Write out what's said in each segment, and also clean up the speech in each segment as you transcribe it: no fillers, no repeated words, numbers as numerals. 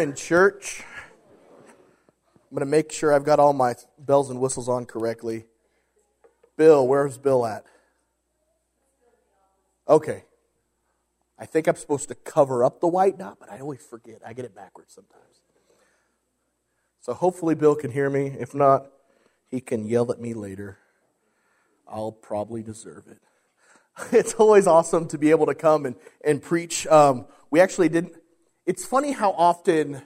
In church, I'm going to make sure I've got all my bells and whistles on correctly. Bill, where's Bill at? Okay. I think I'm supposed to cover up the white dot, but I always forget. I get it backwards sometimes. So hopefully Bill can hear me. If not, he can yell at me later. I'll probably deserve it. It's always awesome to be able to come and preach. We actually didn't. It's funny how often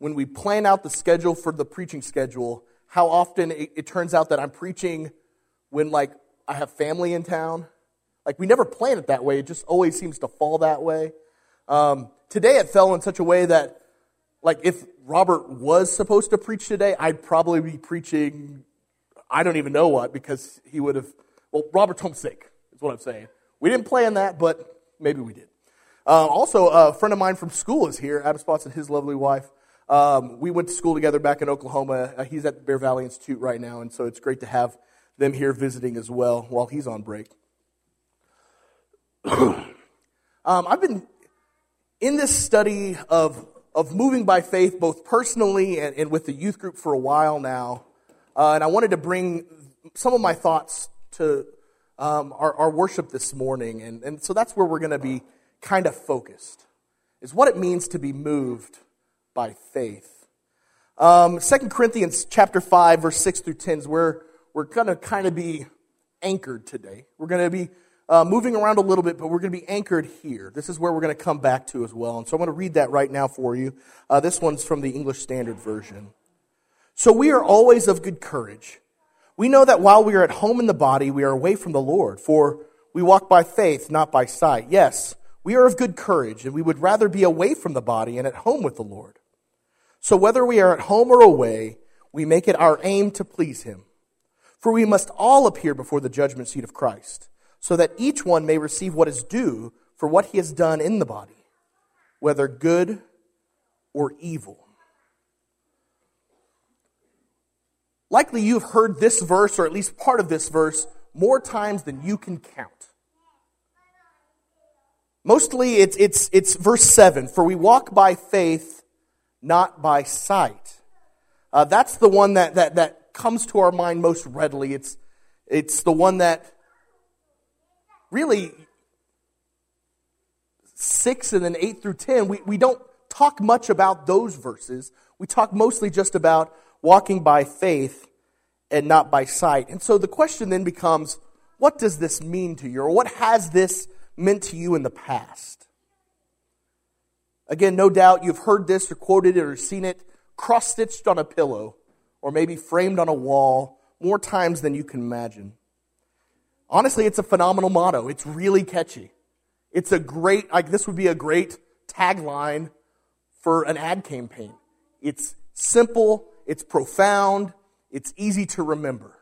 when we plan out the schedule for the preaching schedule, how often it turns out that I'm preaching when, like, I have family in town. Like, we never plan it that way. It just always seems to fall that way. Today it fell in such a way that, like, if Robert was supposed to preach today, I'd probably be preaching, I don't even know what, because he would have, well, Robert's homesick is what I'm saying. We didn't plan that, but maybe we did. Also, a friend of mine from school is here, Adam Spots and his lovely wife. We went to school together back in Oklahoma. He's at the Bear Valley Institute right now, and so it's great to have them here visiting as well while he's on break. I've been in this study of moving by faith, both personally and with the youth group for a while now, and I wanted to bring some of my thoughts to our worship this morning, and so that's where we're going to be kind of focused, is what it means to be moved by faith. 2 Corinthians chapter 5, verse 6 through 10 is where we're going to kind of be anchored today. We're going to be moving around a little bit, but we're going to be anchored here. This is where we're going to come back to as well. And so I'm going to read that right now for you. This one's from the English Standard Version. So we are always of good courage. We know that while we are at home in the body, we are away from the Lord, for we walk by faith, not by sight. Yes, we are of good courage, and we would rather be away from the body and at home with the Lord. So whether we are at home or away, we make it our aim to please Him. For we must all appear before the judgment seat of Christ, so that each one may receive what is due for what he has done in the body, whether good or evil. Likely you've heard this verse, or at least part of this verse, more times than you can count. Mostly it's verse 7, for we walk by faith, not by sight. That's the one that comes to our mind most readily. It's the one that really 6 and then 8 through 10, we don't talk much about those verses. We talk mostly just about walking by faith and not by sight. And so the question then becomes, what does this mean to you? Or what has this meant to you in the past? Again, no doubt you've heard this or quoted it or seen it cross-stitched on a pillow or maybe framed on a wall more times than you can imagine. Honestly, it's a phenomenal motto. It's really catchy. It's a great, like, this would be a great tagline for an ad campaign. It's simple, it's profound, it's easy to remember.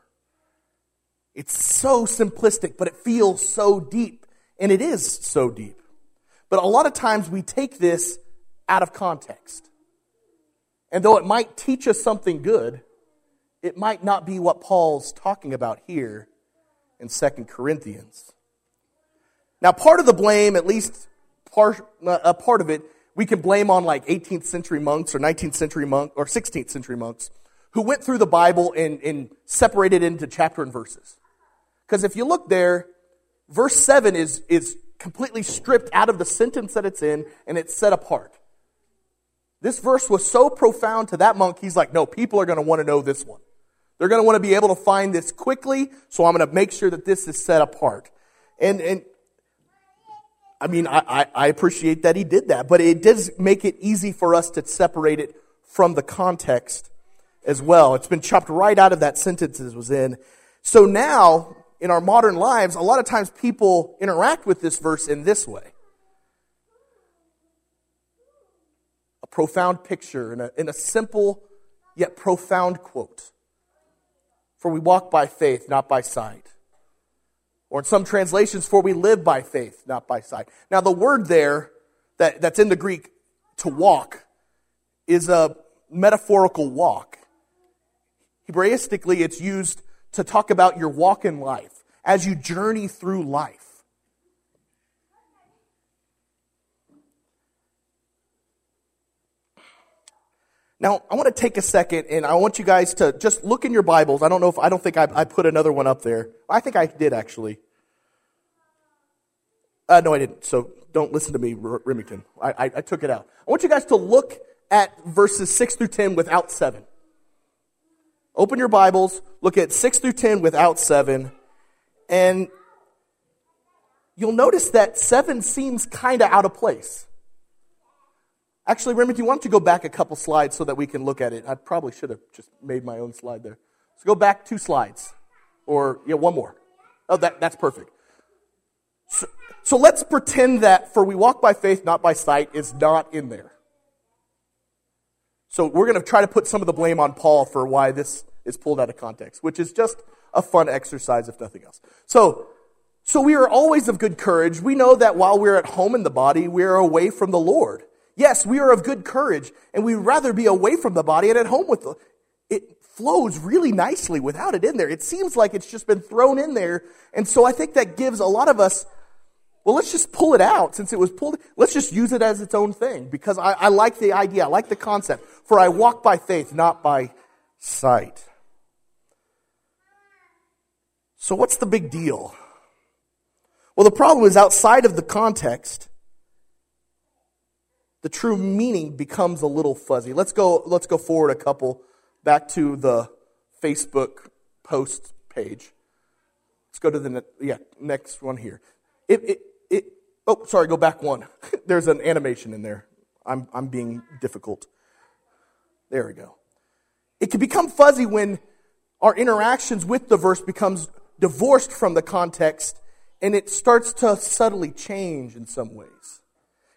It's so simplistic, but it feels so deep. And it is so deep. But a lot of times we take this out of context. And though it might teach us something good, it might not be what Paul's talking about here in 2 Corinthians. Now, part of the blame, at least part of it, we can blame on, like, 18th century monks or 19th century monks or 16th century monks who went through the Bible and separated it into chapter and verses. Because if you look there, verse 7 is completely stripped out of the sentence that it's in, and it's set apart. This verse was so profound to that monk, he's like, no, people are going to want to know this one. They're going to want to be able to find this quickly, so I'm going to make sure that this is set apart. And I mean, I appreciate that he did that, but it does make it easy for us to separate it from the context as well. It's been chopped right out of that sentence it was in. So now, in our modern lives, a lot of times people interact with this verse in this way. A profound picture in a simple yet profound quote. For we walk by faith, not by sight. Or in some translations, for we live by faith, not by sight. Now the word there that's in the Greek, to walk, is a metaphorical walk. Hebraistically, it's used to talk about your walk in life, as you journey through life. Now, I want to take a second, and I want you guys to just look in your Bibles. I don't think I put another one up there. I think I did, actually. No, I didn't, so don't listen to me, Remington. I took it out. I want you guys to look at verses 6 through 10 without 7. Open your Bibles, look at 6 through 10 without 7, and you'll notice that 7 seems kind of out of place. Actually, Remington, why don't you go back a couple slides so that we can look at it? I probably should have just made my own slide there. So go back 2 slides, or one more. Oh, that's perfect. So let's pretend that for we walk by faith, not by sight, is not in there. So we're going to try to put some of the blame on Paul for why this is pulled out of context, which is just a fun exercise, if nothing else. So we are always of good courage. We know that while we're at home in the body, we are away from the Lord. Yes, we are of good courage, and we'd rather be away from the body and at home with the... It flows really nicely without it in there. It seems like it's just been thrown in there, and so I think that gives a lot of us... Well, let's just pull it out. Since it was pulled, let's just use it as its own thing, because I like the idea. I like the concept. For I walk by faith, not by sight. So what's the big deal? Well, the problem is outside of the context, the true meaning becomes a little fuzzy. Let's go forward a couple, back to the Facebook post page. Let's go to the next one here. Go back one. There's an animation in there. I'm being difficult. There we go. It can become fuzzy when our interactions with the verse becomes divorced from the context, and it starts to subtly change in some ways.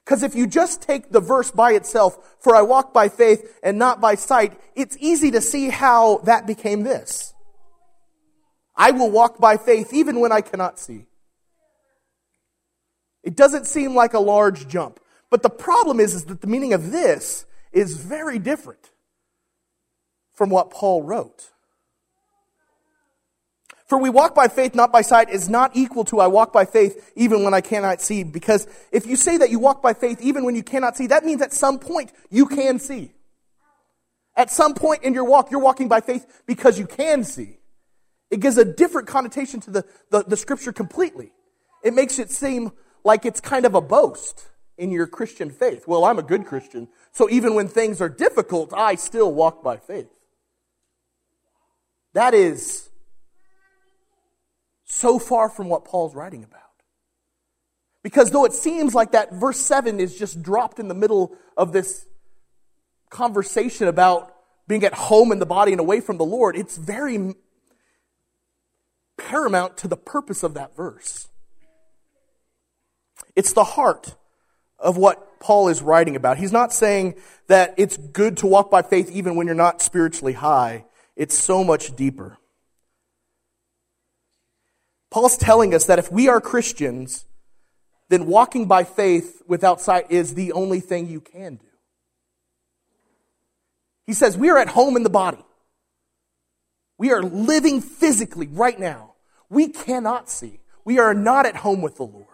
Because if you just take the verse by itself, for I walk by faith and not by sight, it's easy to see how that became this. I will walk by faith even when I cannot see. It doesn't seem like a large jump. But the problem is that the meaning of this is very different from what Paul wrote. For we walk by faith, not by sight, is not equal to I walk by faith even when I cannot see. Because if you say that you walk by faith even when you cannot see, that means at some point you can see. At some point in your walk, you're walking by faith because you can see. It gives a different connotation to the scripture completely. It makes it seem like it's kind of a boast in your Christian faith. Well, I'm a good Christian, so even when things are difficult, I still walk by faith. That is so far from what Paul's writing about. Because though it seems like that verse 7 is just dropped in the middle of this conversation about being at home in the body and away from the Lord, it's very paramount to the purpose of that verse. It's the heart of what Paul is writing about. He's not saying that it's good to walk by faith even when you're not spiritually high. It's so much deeper. Paul's telling us that if we are Christians, then walking by faith without sight is the only thing you can do. He says we are at home in the body. We are living physically right now. We cannot see. We are not at home with the Lord.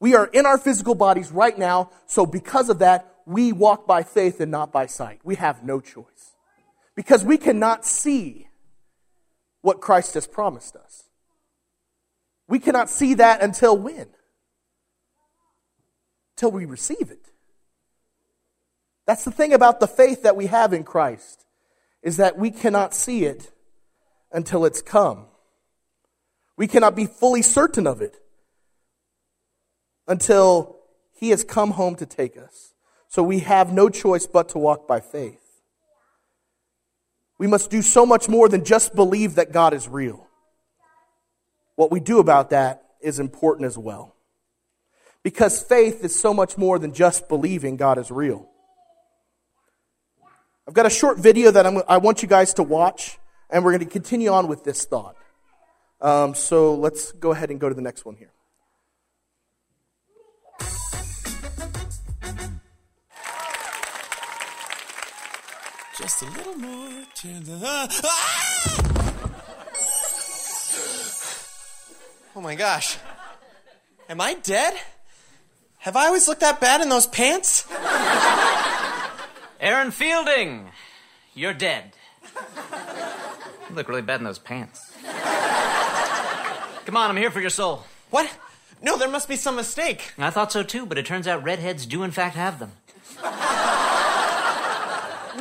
We are in our physical bodies right now, so because of that, we walk by faith and not by sight. We have no choice. Because we cannot see what Christ has promised us. We cannot see that until when? Until we receive it. That's the thing about the faith that we have in Christ, is that we cannot see it until it's come. We cannot be fully certain of it until he has come home to take us. So we have no choice but to walk by faith. We must do so much more than just believe that God is real. What we do about that is important as well. Because faith is so much more than just believing God is real. I've got a short video that I want you guys to watch, and we're going to continue on with this thought. So let's go ahead and go to the next one here. Just a little more tender. Oh my gosh. Am I dead? Have I always looked that bad in those pants? Aaron Fielding, you're dead. You look really bad in those pants. Come on, I'm here for your soul. What? No, there must be some mistake. I thought so too, but it turns out redheads do in fact have them.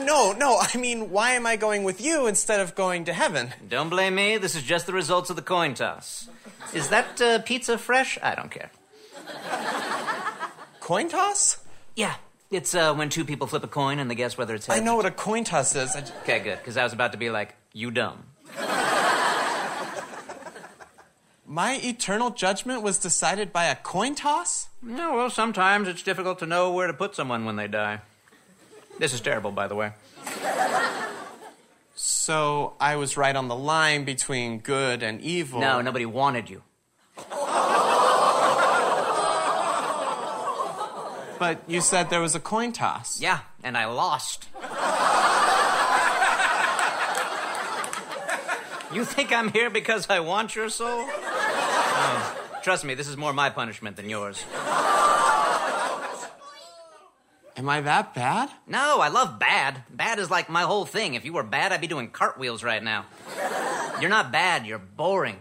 No, I mean, why am I going with you instead of going to heaven? Don't blame me, this is just the results of the coin toss. Is that pizza fresh? I don't care. Coin toss? Yeah, it's when two people flip a coin and they guess whether it's heads. I know what a coin toss is. Okay, good, because I was about to be like, you dumb. My eternal judgment was decided by a coin toss? No, well, sometimes it's difficult to know where to put someone when they die. This is terrible, by the way. So I was right on the line between good and evil. No, nobody wanted you. But you said there was a coin toss. Yeah, and I lost. You think I'm here because I want your soul? No. Trust me, this is more my punishment than yours. Am I that bad? No, I love bad. Bad is like my whole thing. If you were bad, I'd be doing cartwheels right now. You're not bad, you're boring.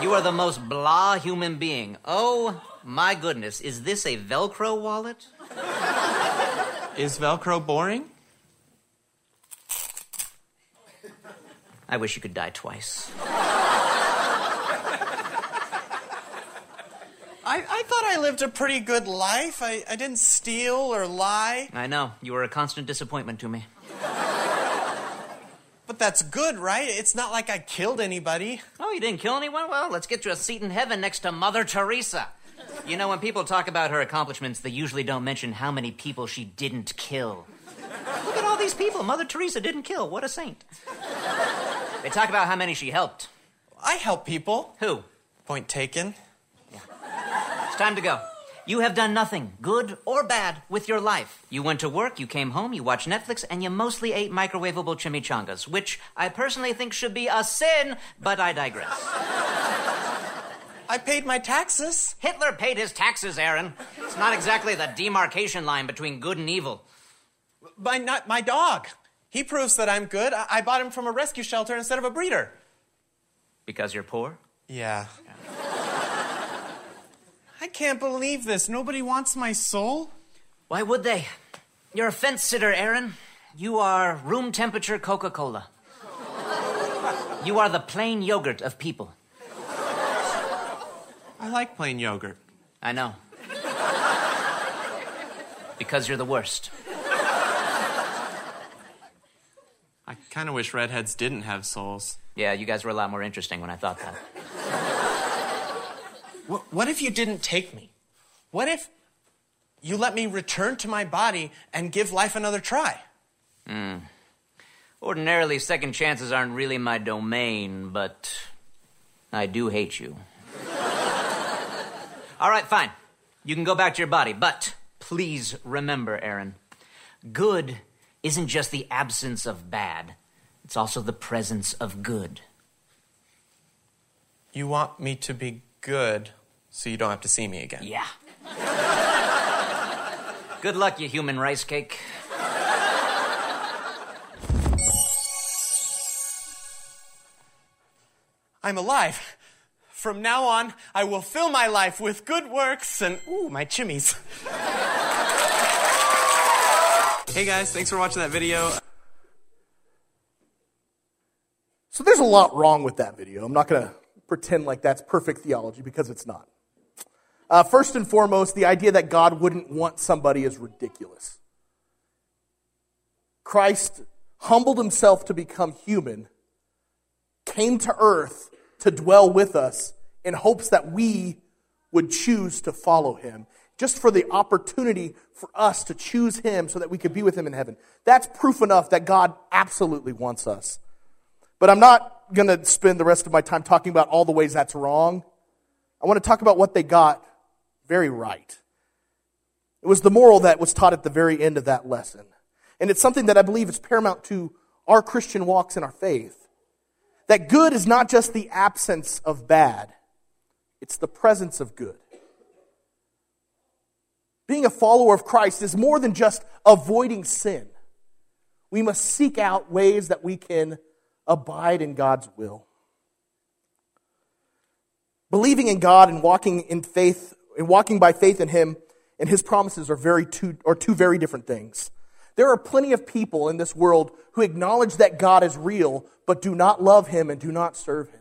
You are the most blah human being. Oh, my goodness, is this a Velcro wallet? Is Velcro boring? I wish you could die twice. I thought I lived a pretty good life. I didn't steal or lie. I know. You were a constant disappointment to me. But that's good, right? It's not like I killed anybody. Oh, you didn't kill anyone? Well, let's get you a seat in heaven next to Mother Teresa. You know, when people talk about her accomplishments, they usually don't mention how many people she didn't kill. Look at all these people Mother Teresa didn't kill. What a saint. They talk about how many she helped. I help people. Who? Point taken. It's time to go. You have done nothing, good or bad, with your life. You went to work, you came home, you watched Netflix, and you mostly ate microwavable chimichangas, which I personally think should be a sin, but I digress. I paid my taxes. Hitler paid his taxes, Aaron. It's not exactly the demarcation line between good and evil. My dog. He proves that I'm good. I bought him from a rescue shelter instead of a breeder. Because you're poor? Yeah. I can't believe this. Nobody wants my soul? Why would they? You're a fence sitter, Aaron. You are room temperature Coca-Cola. You are the plain yogurt of people. I like plain yogurt. I know. Because you're the worst. I kind of wish redheads didn't have souls. Yeah, you guys were a lot more interesting when I thought that. What if you didn't take me? What if you let me return to my body and give life another try? Ordinarily, second chances aren't really my domain, but I do hate you. All right, fine. You can go back to your body, but please remember, Aaron, good isn't just the absence of bad. It's also the presence of good. You want me to be good, so you don't have to see me again. Yeah. Good luck, you human rice cake. I'm alive. From now on, I will fill my life with good works and, ooh, my chimneys. Hey guys, thanks for watching that video. So there's a lot wrong with that video. I'm not going to pretend like that's perfect theology, because it's not. First and foremost, the idea that God wouldn't want somebody is ridiculous. Christ humbled himself to become human, came to earth to dwell with us in hopes that we would choose to follow him, just for the opportunity for us to choose him so that we could be with him in heaven. That's proof enough that God absolutely wants us. But I'm not going to spend the rest of my time talking about all the ways that's wrong. I want to talk about what they got very right. It was the moral that was taught at the very end of that lesson. And it's something that I believe is paramount to our Christian walks and our faith. That good is not just the absence of bad. It's the presence of good. Being a follower of Christ is more than just avoiding sin. We must seek out ways that we can abide in God's will. Believing in God and walking in faith, and walking by faith in Him and His promises are two very different things. There are plenty of people in this world who acknowledge that God is real, but do not love Him and do not serve Him.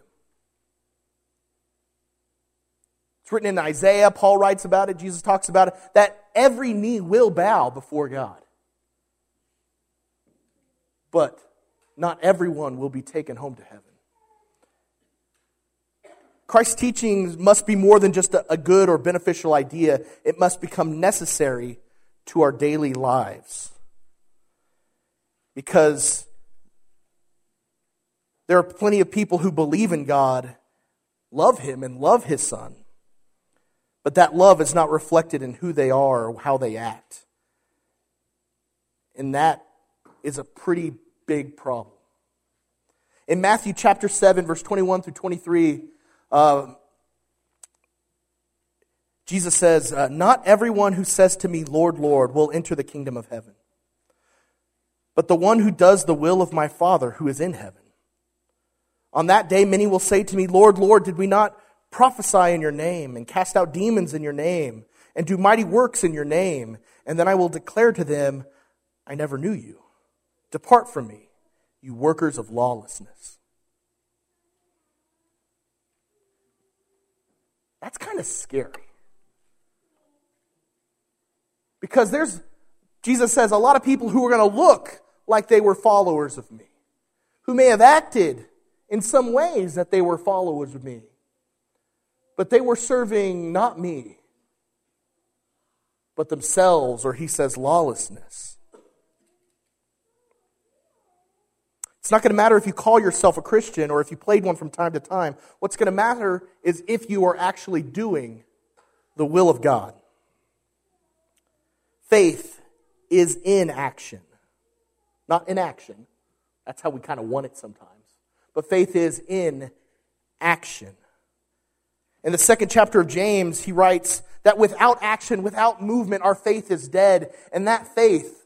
It's written in Isaiah, Paul writes about it, Jesus talks about it, that every knee will bow before God. But not everyone will be taken home to heaven. Christ's teachings must be more than just a good or beneficial idea. It must become necessary to our daily lives. Because there are plenty of people who believe in God, love Him, and love His Son. But that love is not reflected in who they are or how they act. And that is a pretty big problem. In Matthew chapter 7, verse 21 through 23, Jesus says, "Not everyone who says to me, 'Lord, Lord,' will enter the kingdom of heaven, but the one who does the will of my Father who is in heaven. On that day many will say to me, 'Lord, Lord, did we not prophesy in your name, and cast out demons in your name, and do mighty works in your name?' And then I will declare to them, 'I never knew you. Depart from me, you workers of lawlessness.'" That's kind of scary. Because Jesus says, a lot of people who are going to look like they were followers of me, who may have acted in some ways that they were followers of me, but they were serving not me, but themselves, or he says lawlessness. It's not going to matter if you call yourself a Christian or if you played one from time to time. What's going to matter is if you are actually doing the will of God. Faith is in action, not inaction. That's how we kind of want it sometimes. But faith is in action. In the second chapter of James, he writes that without action, without movement, our faith is dead. And that faith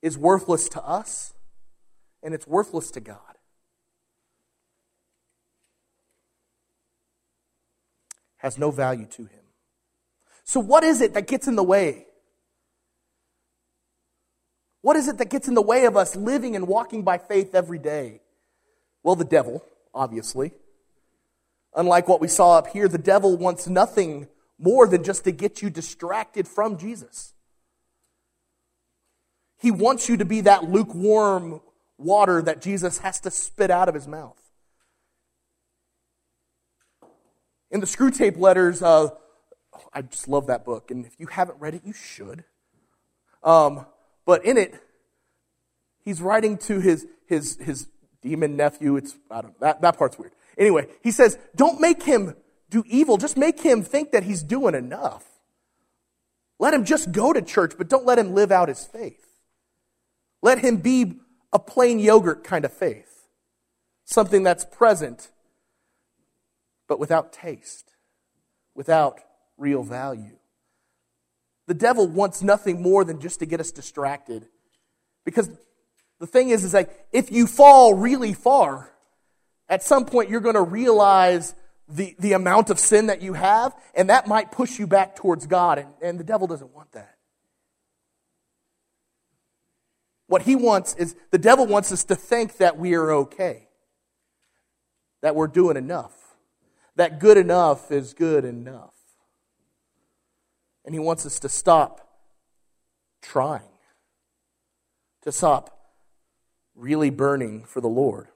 is worthless to us, and it's worthless to God. Has no value to Him. So what is it that gets in the way? What is it that gets in the way of us living and walking by faith every day? Well, the devil, obviously. Unlike what we saw up here, the devil wants nothing more than just to get you distracted from Jesus. He wants you to be that lukewarm water that Jesus has to spit out of his mouth. In the Screwtape Letters, I just love that book, and if you haven't read it, you should. But in it, he's writing to his demon nephew. That part's weird. Anyway, he says, don't make him do evil. Just make him think that he's doing enough. Let him just go to church, but don't let him live out his faith. Let him be a plain yogurt kind of faith. Something that's present, but without taste. Without real value. The devil wants nothing more than just to get us distracted. Because the thing is like, if you fall really far, at some point, you're going to realize the amount of sin that you have, and that might push you back towards God, and the devil doesn't want that. What he wants is, the devil wants us to think that we are okay, that we're doing enough, that good enough is good enough. And he wants us to stop trying, to stop really burning for the Lord.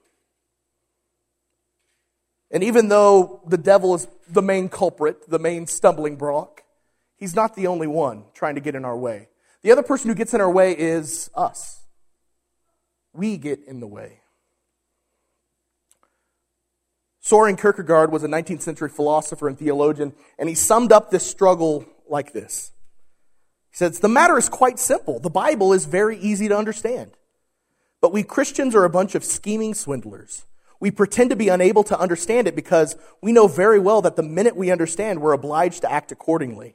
And even though the devil is the main culprit, the main stumbling block, he's not the only one trying to get in our way. The other person who gets in our way is us. We get in the way. Søren Kierkegaard was a 19th century philosopher and theologian, and he summed up this struggle like this. He says, "The matter is quite simple. The Bible is very easy to understand. But we Christians are a bunch of scheming swindlers. We pretend to be unable to understand it because we know very well that the minute we understand, we're obliged to act accordingly.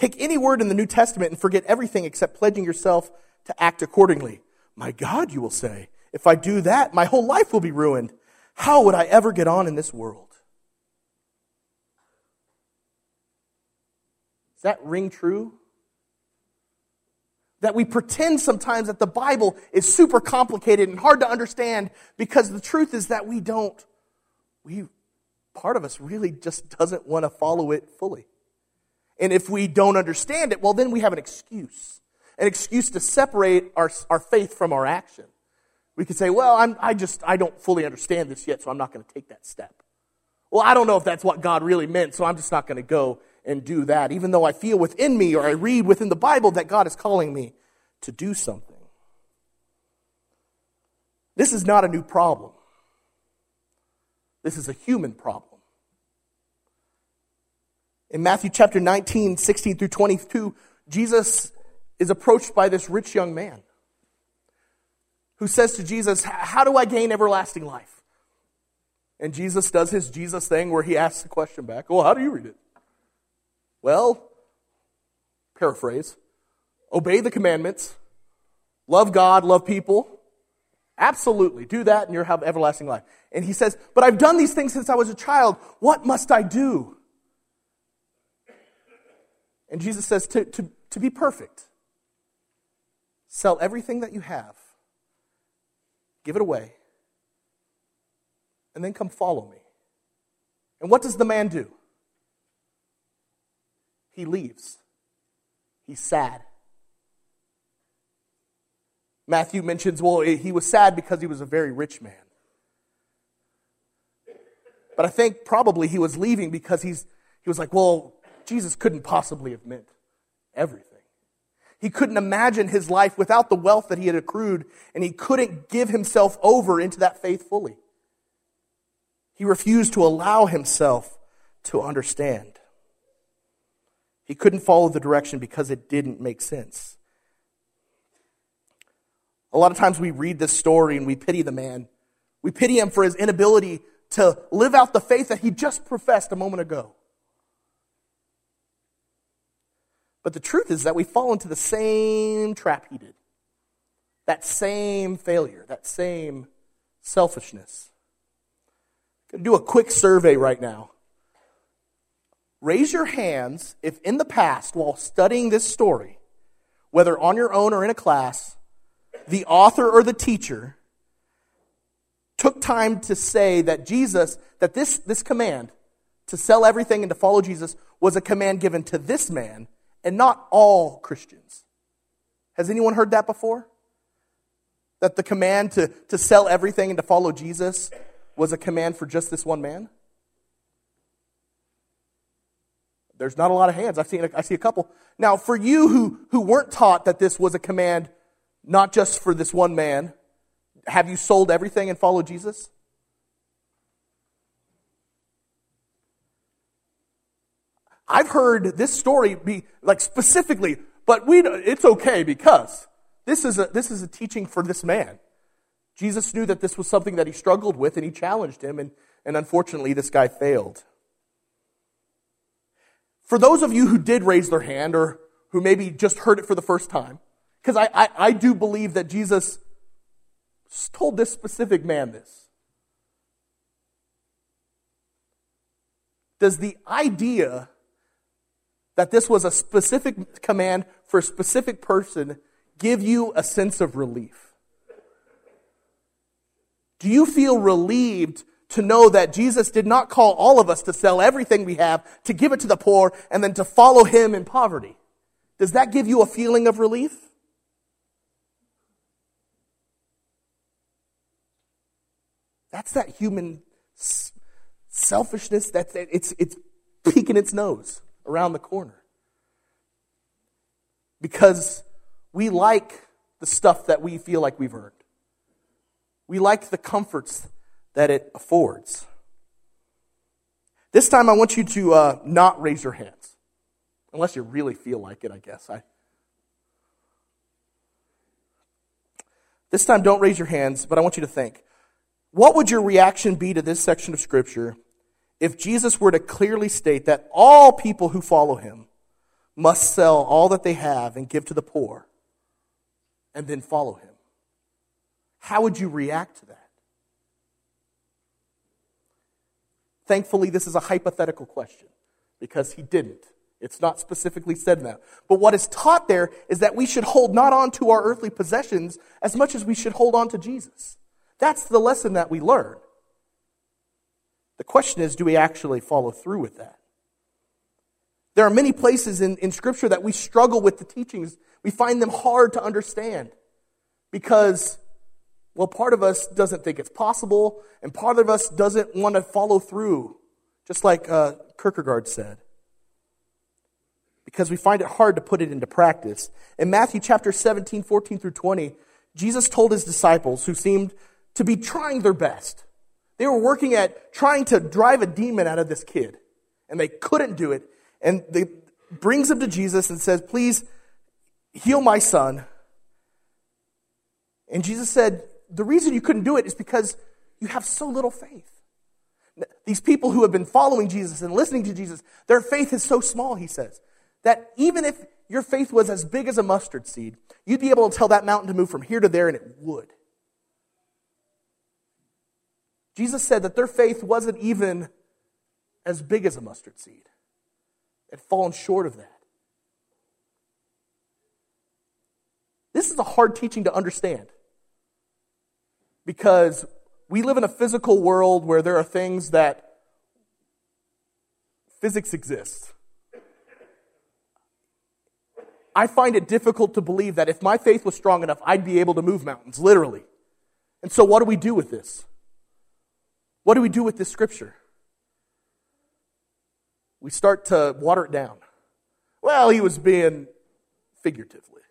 Take any word in the New Testament and forget everything except pledging yourself to act accordingly. My God, you will say, if I do that, my whole life will be ruined. How would I ever get on in this world? Does that ring true? That we pretend sometimes that the Bible is super complicated and hard to understand, because the truth is that we don't. Part of us really just doesn't want to follow it fully. And if we don't understand it, well, then we have an excuse. An excuse to separate our faith from our action. We could say, well, I don't fully understand this yet, so I'm not going to take that step. Well, I don't know if that's what God really meant, so I'm just not going to go and do that, even though I feel within me, or I read within the Bible, that God is calling me to do something. This is not a new problem. This is a human problem. In Matthew chapter 19, 16 through 22, Jesus is approached by this rich young man who says to Jesus, how do I gain everlasting life? And Jesus does his Jesus thing where he asks the question back, well, how do you read it? Well, paraphrase, obey the commandments, love God, love people. Absolutely, do that and you'll have everlasting life. And he says, but I've done these things since I was a child. What must I do? And Jesus says, to be perfect, sell everything that you have, give it away, and then come follow me. And what does the man do? He leaves. He's sad. Matthew mentions, well, he was sad because he was a very rich man. But I think probably he was leaving because he was like, well, Jesus couldn't possibly have meant everything. He couldn't imagine his life without the wealth that he had accrued, and he couldn't give himself over into that faith fully. He refused to allow himself to understand. He couldn't follow the direction because it didn't make sense. A lot of times we read this story and we pity the man. We pity him for his inability to live out the faith that he just professed a moment ago. But the truth is that we fall into the same trap he did. That same failure, that same selfishness. I'm going to do a quick survey right now. Raise your hands if in the past, while studying this story, whether on your own or in a class, the author or the teacher took time to say that Jesus, that this command to sell everything and to follow Jesus was a command given to this man and not all Christians. Has anyone heard that before? That the command to sell everything and to follow Jesus was a command for just this one man? There's not a lot of hands. I see a couple. Now, for you who weren't taught that this was a command not just for this one man, have you sold everything and followed Jesus? I've heard this story be like specifically, but it's okay because this is a teaching for this man. Jesus knew that this was something that he struggled with, and he challenged him, and unfortunately this guy failed. For those of you who did raise their hand or who maybe just heard it for the first time, because I do believe that Jesus told this specific man this. Does the idea that this was a specific command for a specific person give you a sense of relief? Do you feel relieved to know that Jesus did not call all of us to sell everything we have, to give it to the poor, and then to follow him in poverty? Does that give you a feeling of relief? That's that human selfishness that it's peeking its nose around the corner. Because we like the stuff that we feel like we've earned. We like the comforts that it affords. This time I want you to not raise your hands. Unless you really feel like it, I guess. This time don't raise your hands, but I want you to think. What would your reaction be to this section of Scripture if Jesus were to clearly state that all people who follow him must sell all that they have and give to the poor and then follow him. How would you react to that? Thankfully, this is a hypothetical question because he didn't. It's not specifically said that. But what is taught there is that we should hold not on to our earthly possessions as much as we should hold on to Jesus. That's the lesson that we learn. The question is, do we actually follow through with that? There are many places in Scripture that we struggle with the teachings. We find them hard to understand because, well, part of us doesn't think it's possible and part of us doesn't want to follow through, just like Kierkegaard said. Because we find it hard to put it into practice. In Matthew chapter 17, 14 through 20, Jesus told his disciples, who seemed to be trying their best. They were working at trying to drive a demon out of this kid, and they couldn't do it. And they brings him to Jesus and says, please heal my son. And Jesus said, the reason you couldn't do it is because you have so little faith. These people who have been following Jesus and listening to Jesus, their faith is so small, he says, that even if your faith was as big as a mustard seed, you'd be able to tell that mountain to move from here to there, and it would. Jesus said that their faith wasn't even as big as a mustard seed. It had fallen short of that. This is a hard teaching to understand because we live in a physical world where there are things that physics exists. I find it difficult to believe that if my faith was strong enough, I'd be able to move mountains, literally. And so what do we do with this? What do we do with this scripture? We start to water it down. Well, he was being figuratively.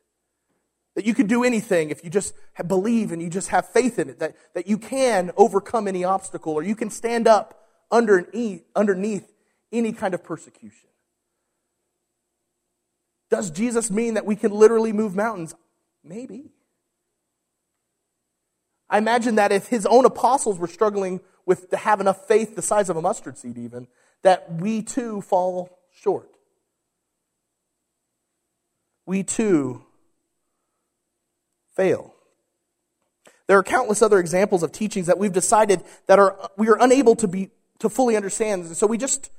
That you can do anything if you just believe and you just have faith in it, that you can overcome any obstacle or you can stand up underneath any kind of persecution. Does Jesus mean that we can literally move mountains? Maybe. I imagine that if his own apostles were struggling with to have enough faith the size of a mustard seed even, that we too fall short. We too fail. There are countless other examples of teachings that we've decided that we are unable to fully understand, and so we just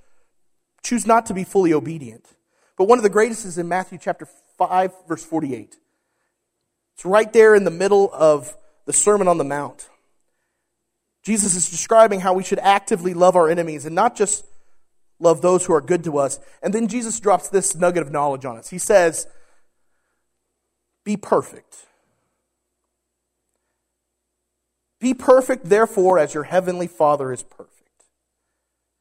choose not to be fully obedient. But one of the greatest is in Matthew chapter 5, verse 48. It's right there in the middle of the Sermon on the Mount. Jesus is describing how we should actively love our enemies and not just love those who are good to us. And then Jesus drops this nugget of knowledge on us. He says, be perfect. Be perfect, therefore, as your heavenly Father is perfect.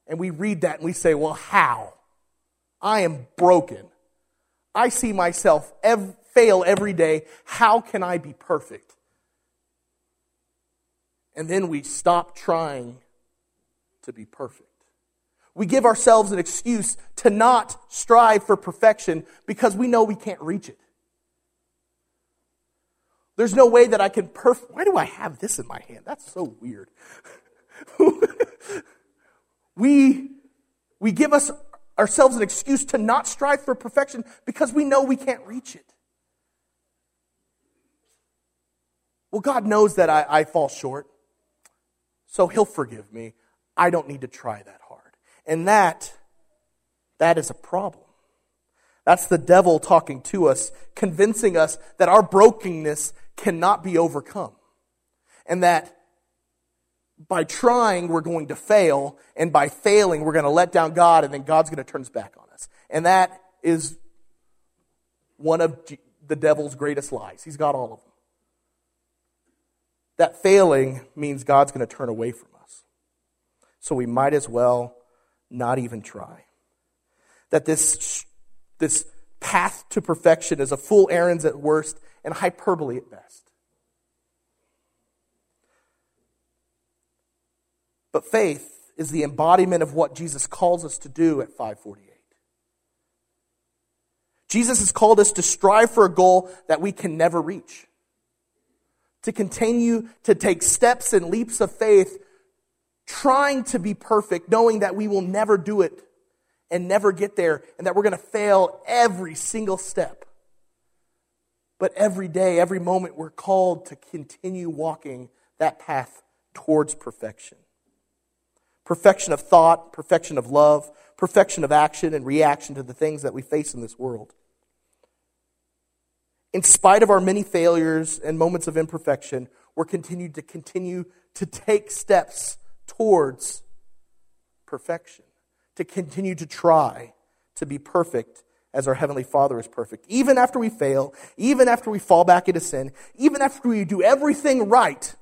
And we read that and we say, well, how? I am broken. I see myself fail every day. How can I be perfect? And then we stop trying to be perfect. We give ourselves an excuse to not strive for perfection because we know we can't reach it. There's no way that I can Why do I have this in my hand? That's so weird. We give ourselves an excuse to not strive for perfection because we know we can't reach it. Well, God knows that I fall short, so he'll forgive me. I don't need to try that hard. And that is a problem. That's the devil talking to us, convincing us that our brokenness cannot be overcome. And that by trying, we're going to fail, and by failing, we're going to let down God, and then God's going to turn his back on us. And that is one of the devil's greatest lies. He's got all of them. That failing means God's going to turn away from us. So we might as well not even try. That this path to perfection is a fool errands at worst and hyperbole at best. But faith is the embodiment of what Jesus calls us to do at 548. Jesus has called us to strive for a goal that we can never reach. To continue to take steps and leaps of faith, trying to be perfect, knowing that we will never do it. and never get there, and that we're going to fail every single step. But every day, every moment, we're called to continue walking that path towards perfection. Perfection of thought, perfection of love, perfection of action and reaction to the things that we face in this world. In spite of our many failures and moments of imperfection, we're continue to take steps towards perfection, to continue to try to be perfect as our Heavenly Father is perfect. Even after we fail, even after we fall back into sin, even after we do everything right,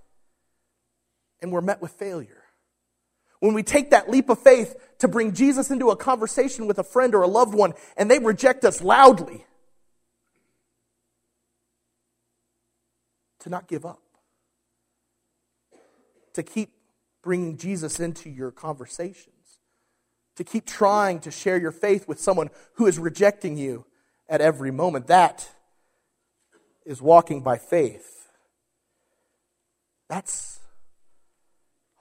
and we're met with failure. When we take that leap of faith to bring Jesus into a conversation with a friend or a loved one, and they reject us loudly, to not give up. To keep bringing Jesus into your conversations. To keep trying to share your faith with someone who is rejecting you at every moment. That is walking by faith. That's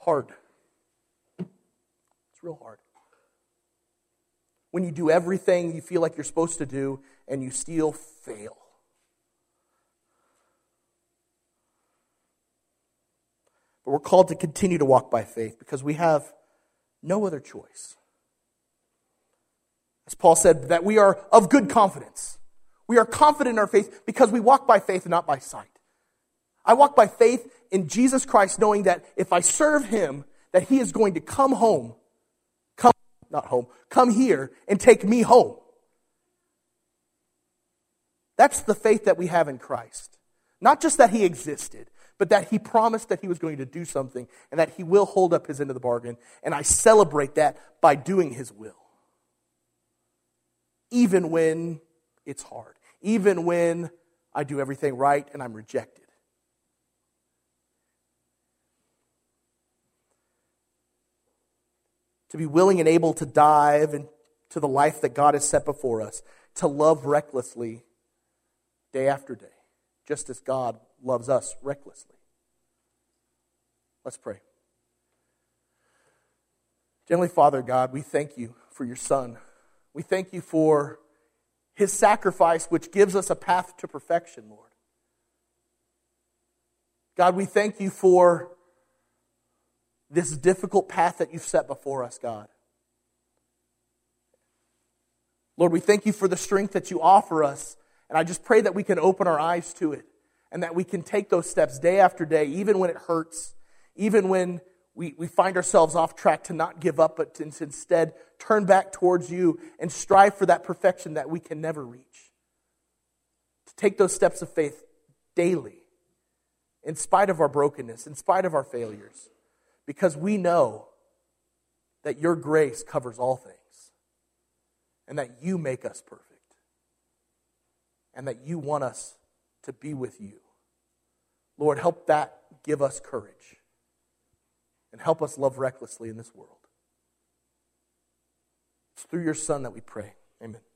hard. It's real hard. When you do everything you feel like you're supposed to do and you still fail. But we're called to continue to walk by faith because we have no other choice. As Paul said, that we are of good confidence. We are confident in our faith because we walk by faith and not by sight. I walk by faith in Jesus Christ, knowing that if I serve Him, that He is going to come here and take me home. That's the faith that we have in Christ. Not just that He existed, but that He promised that He was going to do something and that He will hold up His end of the bargain. And I celebrate that by doing His will. Even when it's hard. Even when I do everything right and I'm rejected. To be willing and able to dive into the life that God has set before us. To love recklessly day after day. Just as God loves us recklessly. Let's pray. Heavenly Father God, we thank You for Your Son. We thank You for His sacrifice, which gives us a path to perfection, Lord. God, we thank You for this difficult path that You've set before us, God. Lord, we thank You for the strength that You offer us, and I just pray that we can open our eyes to it. And that we can take those steps day after day, even when it hurts, even when we find ourselves off track, to not give up, but to instead turn back towards You and strive for that perfection that we can never reach. To take those steps of faith daily, in spite of our brokenness, in spite of our failures, because we know that Your grace covers all things, and that You make us perfect, and that You want us to be with You. Lord, help that give us courage and help us love recklessly in this world. It's through Your Son that we pray. Amen.